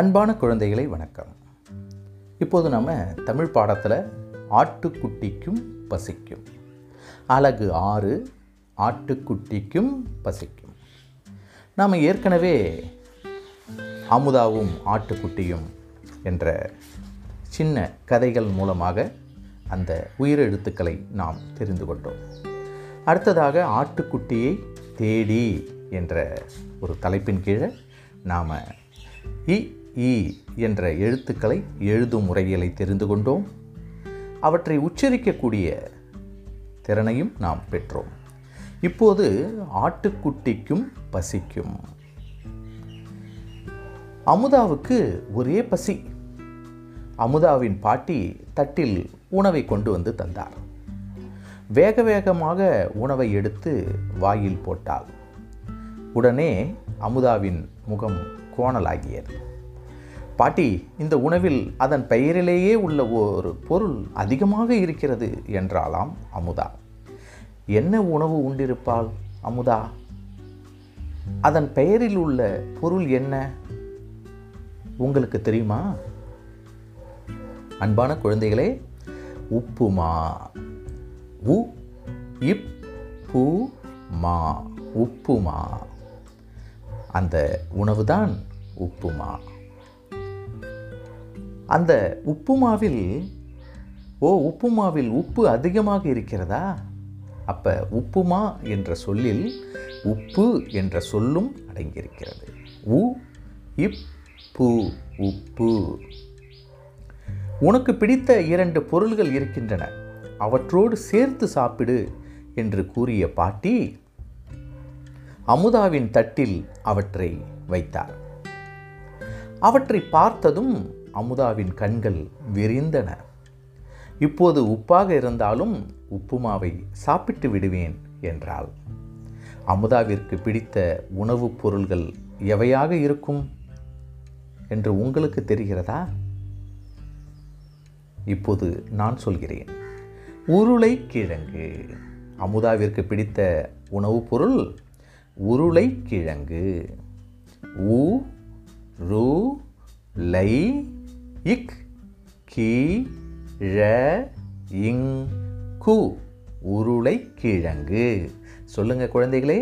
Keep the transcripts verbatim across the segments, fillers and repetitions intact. அன்பான குழந்தைகளை வணக்கம். இப்போது நம்ம தமிழ் பாடத்தில் ஆட்டுக்குட்டிக்கும் பசிக்கும், அழகு ஆறு, ஆட்டுக்குட்டிக்கும் பசிக்கும். நாம் ஏற்கனவே அமுதாவும் ஆட்டுக்குட்டியும் என்ற சின்ன கதைகள் மூலமாக அந்த உயிரெழுத்துக்களை நாம் தெரிந்து கொண்டோம். அடுத்ததாக ஆட்டுக்குட்டியை தேடி என்ற ஒரு தலைப்பின் கீழே நாம் இ ஈ என்ற எழுத்துக்களை எழுதும் முறைகளை தெரிந்து கொண்டோம். அவற்றை உச்சரிக்கக்கூடிய திறனையும் நாம் பெற்றோம். இப்போது ஆட்டுக்குட்டிக்கும் பசிக்கும். அமுதாவுக்கு ஒரே பசி. அமுதாவின் பாட்டி தட்டில் உணவை கொண்டு வந்து தந்தார். வேக வேகமாக உணவை எடுத்து வாயில் போட்டாள். உடனே அமுதாவின் முகம் கோணலாகியது. பாட்டி, இந்த உணவில் அதன் பெயரிலேயே உள்ள ஒரு பொருள் அதிகமாக இருக்கிறது என்றாலாம் அமுதா. என்ன உணவு உண்டிருப்பாள் அமுதா? அதன் பெயரில் உள்ள பொருள் என்ன உங்களுக்கு தெரியுமா? அன்பான குழந்தைகளே, உப்புமா. உ இப் பு மா, உப்புமா. அந்த உணவுதான் உப்புமா. அந்த உப்புமாவில் ஓ உப்புமாவில் உப்பு அதிகமாக இருக்கிறதா? அப்போ உப்புமா என்ற சொல்லில் உப்பு என்ற சொல்லும் அடங்கியிருக்கிறது. உ இப் பு, உப்பு. உனக்கு பிடித்த இரண்டு பொருள்கள் இருக்கின்றன, அவற்றோடு சேர்த்து சாப்பிடு என்று கூறிய பாட்டி அமுதாவின் தட்டில் அவற்றை வைத்தார். அவற்றை பார்த்ததும் அமுதாவின் கண்கள் விரிந்தன. இப்போது உப்பாக இருந்தாலும் உப்புமாவை சாப்பிட்டு விடுவேன் என்றாள். அமுதாவிற்கு பிடித்த உணவுப் பொருள்கள் எவையாக இருக்கும் என்று உங்களுக்கு தெரிகிறதா? இப்போது நான் சொல்கிறேன். உருளைக்கிழங்கு. அமுதாவிற்கு பிடித்த உணவுப் பொருள் உருளைக்கிழங்கு. உ ரு லை இக் கி ழ இங் கு, உருளைக்கிழங்கு. சொல்லுங்கள் குழந்தைகளே,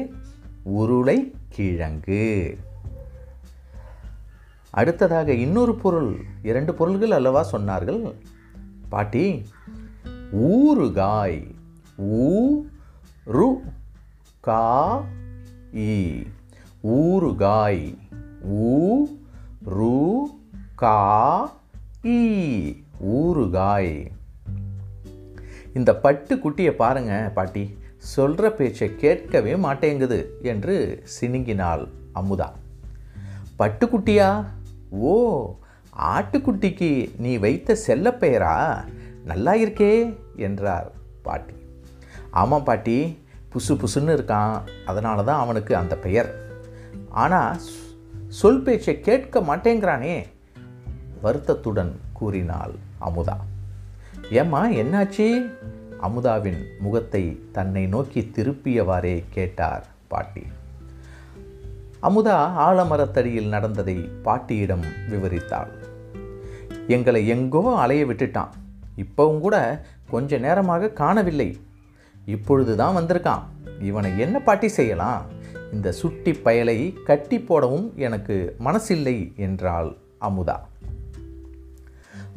உருளைக்கிழங்கு. அடுத்ததாக இன்னொரு பொருள். இரண்டு பொருள்கள் அல்லவா சொன்னார்கள் பாட்டி? ஊறுகாய். ஊ ரு கா இ, ஊறுகாய். ஊ ரூ கா இ, ஊறுகாய். இந்த பட்டு குட்டியை பாருங்க பாட்டி, சொல்கிற பேச்சை கேட்கவே மாட்டேங்குது என்று சினுங்கினாள் அமுதா. பட்டுக்குட்டியா? ஓ, ஆட்டுக்குட்டிக்கு நீ வைத்த செல்லப்பெயரா? நல்லா இருக்கே என்றார் பாட்டி. ஆமாம் பாட்டி, புசு புசுன்னு இருக்கான், அதனால தான் அவனுக்கு அந்த பெயர். ஆனால் சொல் பேச்சை கேட்க மாட்டேங்கிறானே, வருத்தத்துடன் கூறினாள் அமுதா. ஏம்மா என்னாச்சு? அமுதாவின் முகத்தை தன்னை நோக்கி திருப்பியவாறே கேட்டார் பாட்டி. அமுதா ஆலமரத்தடியில் நடந்ததை பாட்டியிடம் விவரித்தாள். எங்களை எங்கோ அலைய விட்டுட்டான். இப்பவும் கூட கொஞ்ச நேரமாக காணவில்லை. இப்பொழுது தான் வந்திருக்கான். இவனை என்ன பாட்டி செய்யலாம்? இந்த சுட்டி பயலை கட்டி போடவும் எனக்கு மனசில்லை என்றாள் அமுதா.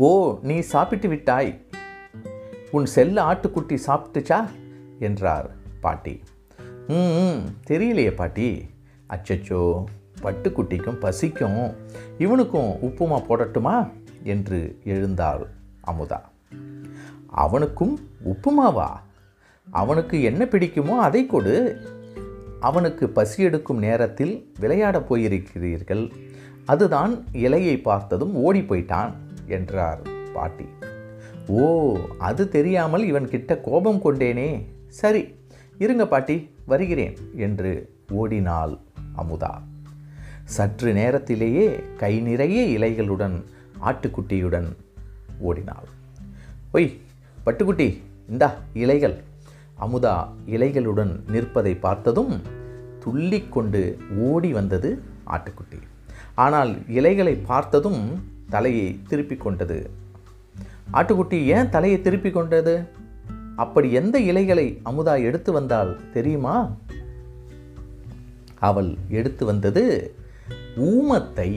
ஓ, நீ சாப்பிட்டு விட்டாய். உன் செல்ல ஆட்டுக்குட்டி சாப்பிட்டுச்சா என்றார் பாட்டி. ம், தெரியலையே பாட்டி. அச்சச்சோ, பட்டுக்குட்டிக்கும் பசிக்கும், இவனுக்கும் உப்புமா போடட்டுமா என்று எழுந்தாள் அமுதா. அவனுக்கும் உப்புமாவா? அவனுக்கு என்ன பிடிக்குமோ அதை கொடு. அவனுக்கு பசி எடுக்கும் நேரத்தில் விளையாட போயிருக்கிறீர்கள், அதுதான் இலையை பார்த்ததும் ஓடி போயிட்டான் என்றார் பாட்டி. ஓ, அது தெரியாமல் இவன்கிட்ட கோபம் கொண்டேனே. சரி இருங்க பாட்டி, வருகிறேன் என்று ஓடினாள் அமுதா. சற்று நேரத்திலேயே கை நிறைய இலைகளுடன் ஆட்டுக்குட்டியுடன் ஓடினாள். ஒய் பட்டுக்குட்டி, இந்தா இலைகள். அமுதா இலைகளுடன் நிற்பதை பார்த்ததும் துள்ளி கொண்டு ஓடி வந்தது ஆட்டுக்குட்டி. ஆனால் இலைகளை பார்த்ததும் தலையை திருப்பி கொண்டது. ஆட்டுக்குட்டி ஏன் தலையை திருப்பி கொண்டது? அப்படி எந்த இலைகளை அமுதா எடுத்து வந்தால் தெரியுமா? அவள் எடுத்து வந்தது ஊமத்தை.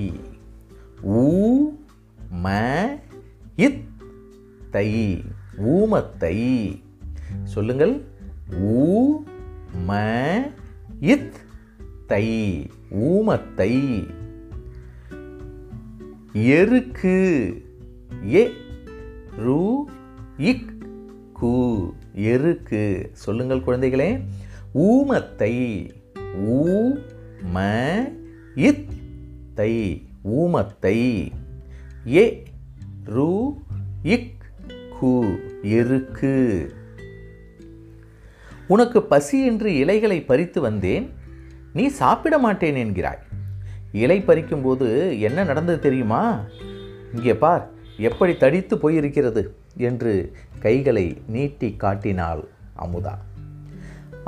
ஊ ம இத் தை, ஊமத்தை. சொல்லுங்கள், ஊ ம இத் தை, ஊமத்தை. எருக்கு. எ ரூ இக் கு, எருக்கு. சொல்லுங்கள் குழந்தைகளே, ஊமத்தை. ஊ ம இத் தை, ஊமத்தை. எ ரூ இக் கு, எருக்கு. உனக்கு பசி என்று இலைகளை பறித்து வந்தேன், நீ சாப்பிட மாட்டேன் என்கிறாய். இலை பறிக்கும்போது என்ன நடந்தது தெரியுமா? இங்கே பார், எப்படி தடித்து போயிருக்கிறது என்று கைகளை நீட்டி காட்டினாள் அமுதா.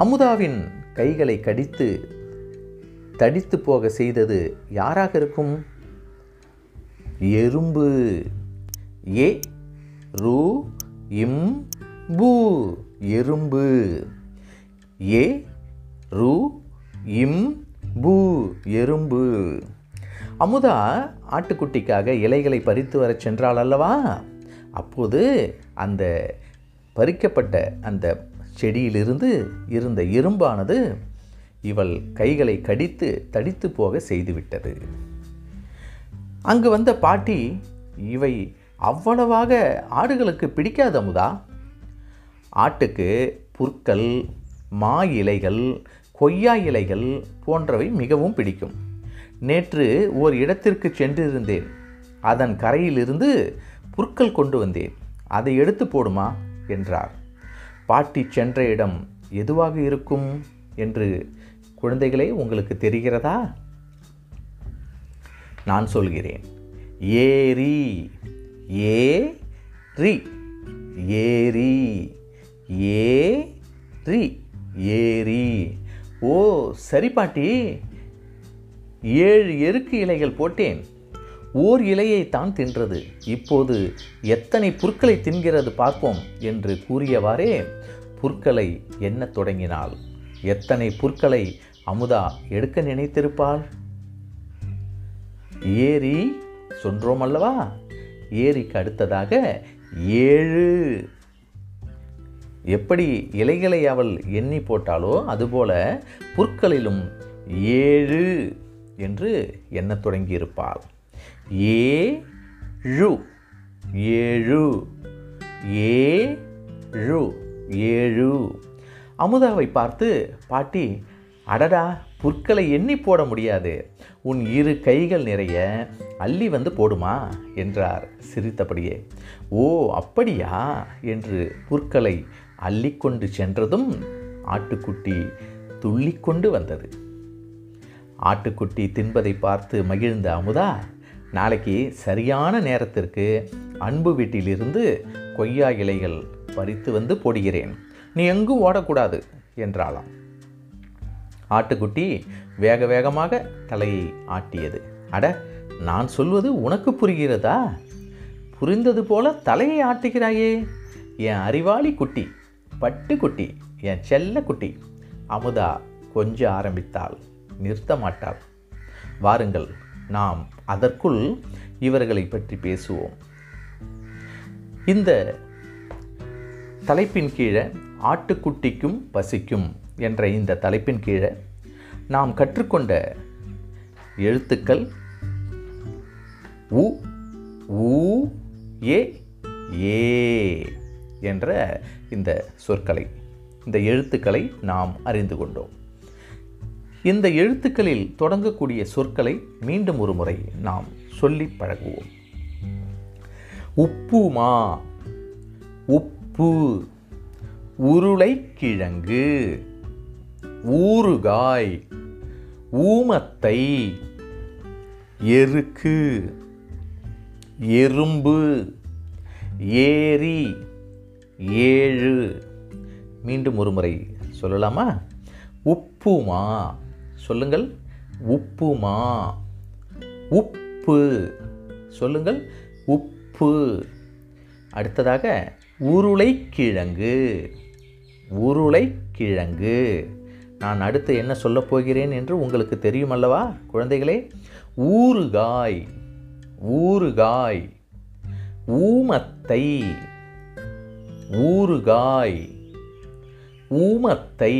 அமுதாவின் கைகளை கடித்து தடித்து போக செய்தது யாராக இருக்கும்? எறும்பு. ஏ ரூ இம் பூ, எறும்பு. ஏ ரூ இம் பூ, எறும்பு. அமுதா ஆட்டுக்குட்டிக்காக இலைகளை பறித்து வர சென்றாள் அல்லவா? அப்போது அந்த பறிக்கப்பட்ட அந்த செடியிலிருந்து இருந்த எறும்பானது இவள் கைகளை கடித்து தடித்து போக செய்துவிட்டது. அங்கு வந்த பாட்டி, இவை அவ்வளவாக ஆடுகளுக்கு பிடிக்காத அமுதா. ஆட்டுக்கு புற்கள், மா இலைகள், கொய்யா இலைகள் போன்றவை மிகவும் பிடிக்கும். நேற்று ஓர் இடத்திற்கு சென்றிருந்தேன். அதன் கரையிலிருந்து புற்கள் கொண்டு வந்தேன். அதை எடுத்து போடுமா என்றார். பாட்டி சென்ற இடம் எதுவாக இருக்கும் என்று குழந்தைகளே உங்களுக்கு தெரிகிறதா? நான் சொல்கிறேன், ஏரி. ஏ ரி, ஏரி. ஏ ரி, ஏரி. ஓ சரி பாட்டி, ஏழு எருக்கு இலைகள் போட்டேன். ஓர் இலையை தான் தின்றது. இப்போது எத்தனை புற்களை தின்கிறது பார்ப்போம் என்று கூறியவாறே புற்களை எண்ணத் தொடங்கினாள். எத்தனை புற்களை அமுதா எடுக்க நினைத்திருப்பாள்? ஏரி சொல்றோம் அல்லவா? ஏரிக்கு அடுத்ததாக ஏழு. எப்படி இலைகளை அவள் எண்ணி போட்டாலோ அதுபோல புற்களிலும் ஏழு என்று எண்ணத் தொடங்கியிருப்பாள். ஏழு, ஏழு, ஏழு, ஏழு. அமுதாவை பார்த்து பாட்டி, அடடா, புற்களை எண்ணி போட முடியாது, உன் இரு கைகள் நிறைய அள்ளி வந்து போடுமா என்றார் சிரித்தபடியே. ஓ அப்படியா என்று புற்களை அள்ளிக்கொண்டு சென்றதும் ஆட்டுக்குட்டி துள்ளிக்கொண்டு வந்தது. ஆட்டுக்குட்டி தின்பதை பார்த்து மகிழ்ந்த அமுதா, நாளைக்கு சரியான நேரத்திற்கு அன்பு வீட்டிலிருந்து கொய்யா இலைகள் பறித்து வந்து போடுகிறேன், நீ எங்கும் ஓடக்கூடாது என்றாளாம். ஆட்டுக்குட்டி வேக வேகமாக தலையை ஆட்டியது. அட, நான் சொல்வது உனக்கு புரிகிறதா? புரிந்தது போல தலையை ஆட்டுகிறாயே, என் அறிவாளி குட்டி, பட்டு குட்டி, என் செல்ல குட்டி. அமுதா கொஞ்ச ஆரம்பித்தாள், நிறுத்த மாட்டாள். வாருங்கள், நாம் அதற்குள் இவர்களை பற்றி பேசுவோம். இந்த தலைப்பின் கீழே ஆட்டுக்குட்டிக்கும் பசிக்கும் என்ற இந்த தலைப்பின் கீழே நாம் கற்றுக்கொண்ட எழுத்துக்கள் உ, ஊ, ஏ, ஏ என்ற இந்த சொற்களை, இந்த எழுத்துக்களை நாம் அறிந்து கொண்டோம். இந்த எழுத்துக்களில் தொடங்கக்கூடிய சொற்களை மீண்டும் ஒரு முறை நாம் சொல்லி பழகுவோம். உப்புமா, உப்பு, உருளைக்கிழங்கு, ஊறுகாய், ஊமத்தை, எருக்கு, எறும்பு, ஏரி, ஏழு. மீண்டும் ஒரு முறை சொல்லலாமா? உப்புமா. சொல்லுங்கள், உப்புமா, உப்பு. சொல்லுங்கள், உப்பு. அடுத்ததாக உருளைக்கிழங்கு. உருளைக்கிழங்கு. நான் அடுத்து என்ன சொல்லப் போகிறேன் என்று உங்களுக்கு தெரியும் அல்லவா குழந்தைகளே? ஊறுகாய். ஊறுகாய். ஊமத்தை. ஊறுகாய். ஊமத்தை.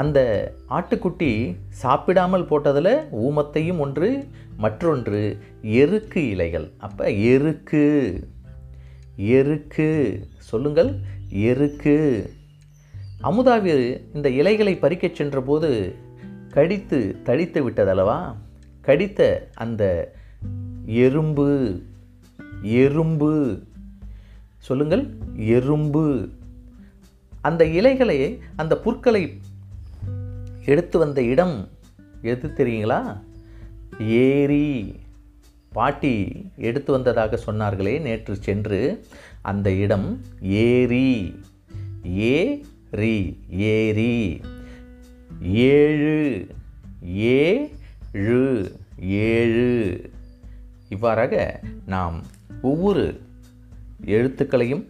அந்த ஆட்டுக்குட்டி சாப்பிடாமல் போட்டதில் ஊமத்தையும் ஒன்று, மற்றொன்று எருக்கு இலைகள். அப்போ எருக்கு. எருக்கு. சொல்லுங்கள், எருக்கு. அமுதாவீர் இந்த இலைகளை பறிக்கச் சென்றபோது கடித்து தடித்து விட்டதல்லவா? கடித்த அந்த எறும்பு. எறும்பு. சொல்லுங்கள், எறும்பு. அந்த இலைகளை, அந்த புற்களை எடுத்து வந்த இடம் எது தெரியுங்களா? ஏரி. பாட்டி எடுத்து வந்ததாக சொன்னார்களே நேற்று சென்று, அந்த இடம் ஏரி. ஏ ரி, ஏரி. ஏழு. ஏ ழு, ஏழு. இவ்வாறாக நாம் ஒவ்வொரு எழுத்துக்களையும்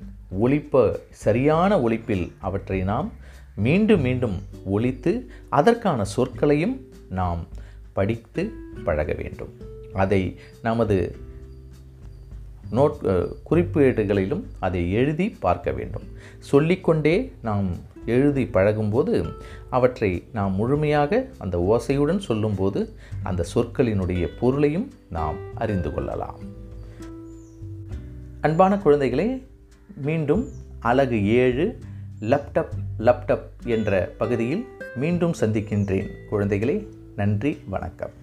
ஒலிப்ப சரியான ஒலிப்பில் அவற்றை நாம் மீண்டும் மீண்டும் ஒலித்து அதற்கான சொற்களையும் நாம் படித்து பழக வேண்டும். அதை நமது நோட் குறிப்பேடுகளிலும் அதை எழுதி பார்க்க வேண்டும். சொல்லிக்கொண்டே நாம் எழுதி பழகும்போது அவற்றை நாம் முழுமையாக அந்த ஓசையுடன் சொல்லும்போது அந்த சொற்களினுடைய பொருளையும் நாம் அறிந்து கொள்ளலாம். அன்பான குழந்தைகளே, மீண்டும் அலகு ஏழு லேப்டாப் லேப்டாப் என்ற பகுதியில் மீண்டும் சந்திக்கின்றேன். குழந்தைகளே, நன்றி, வணக்கம்.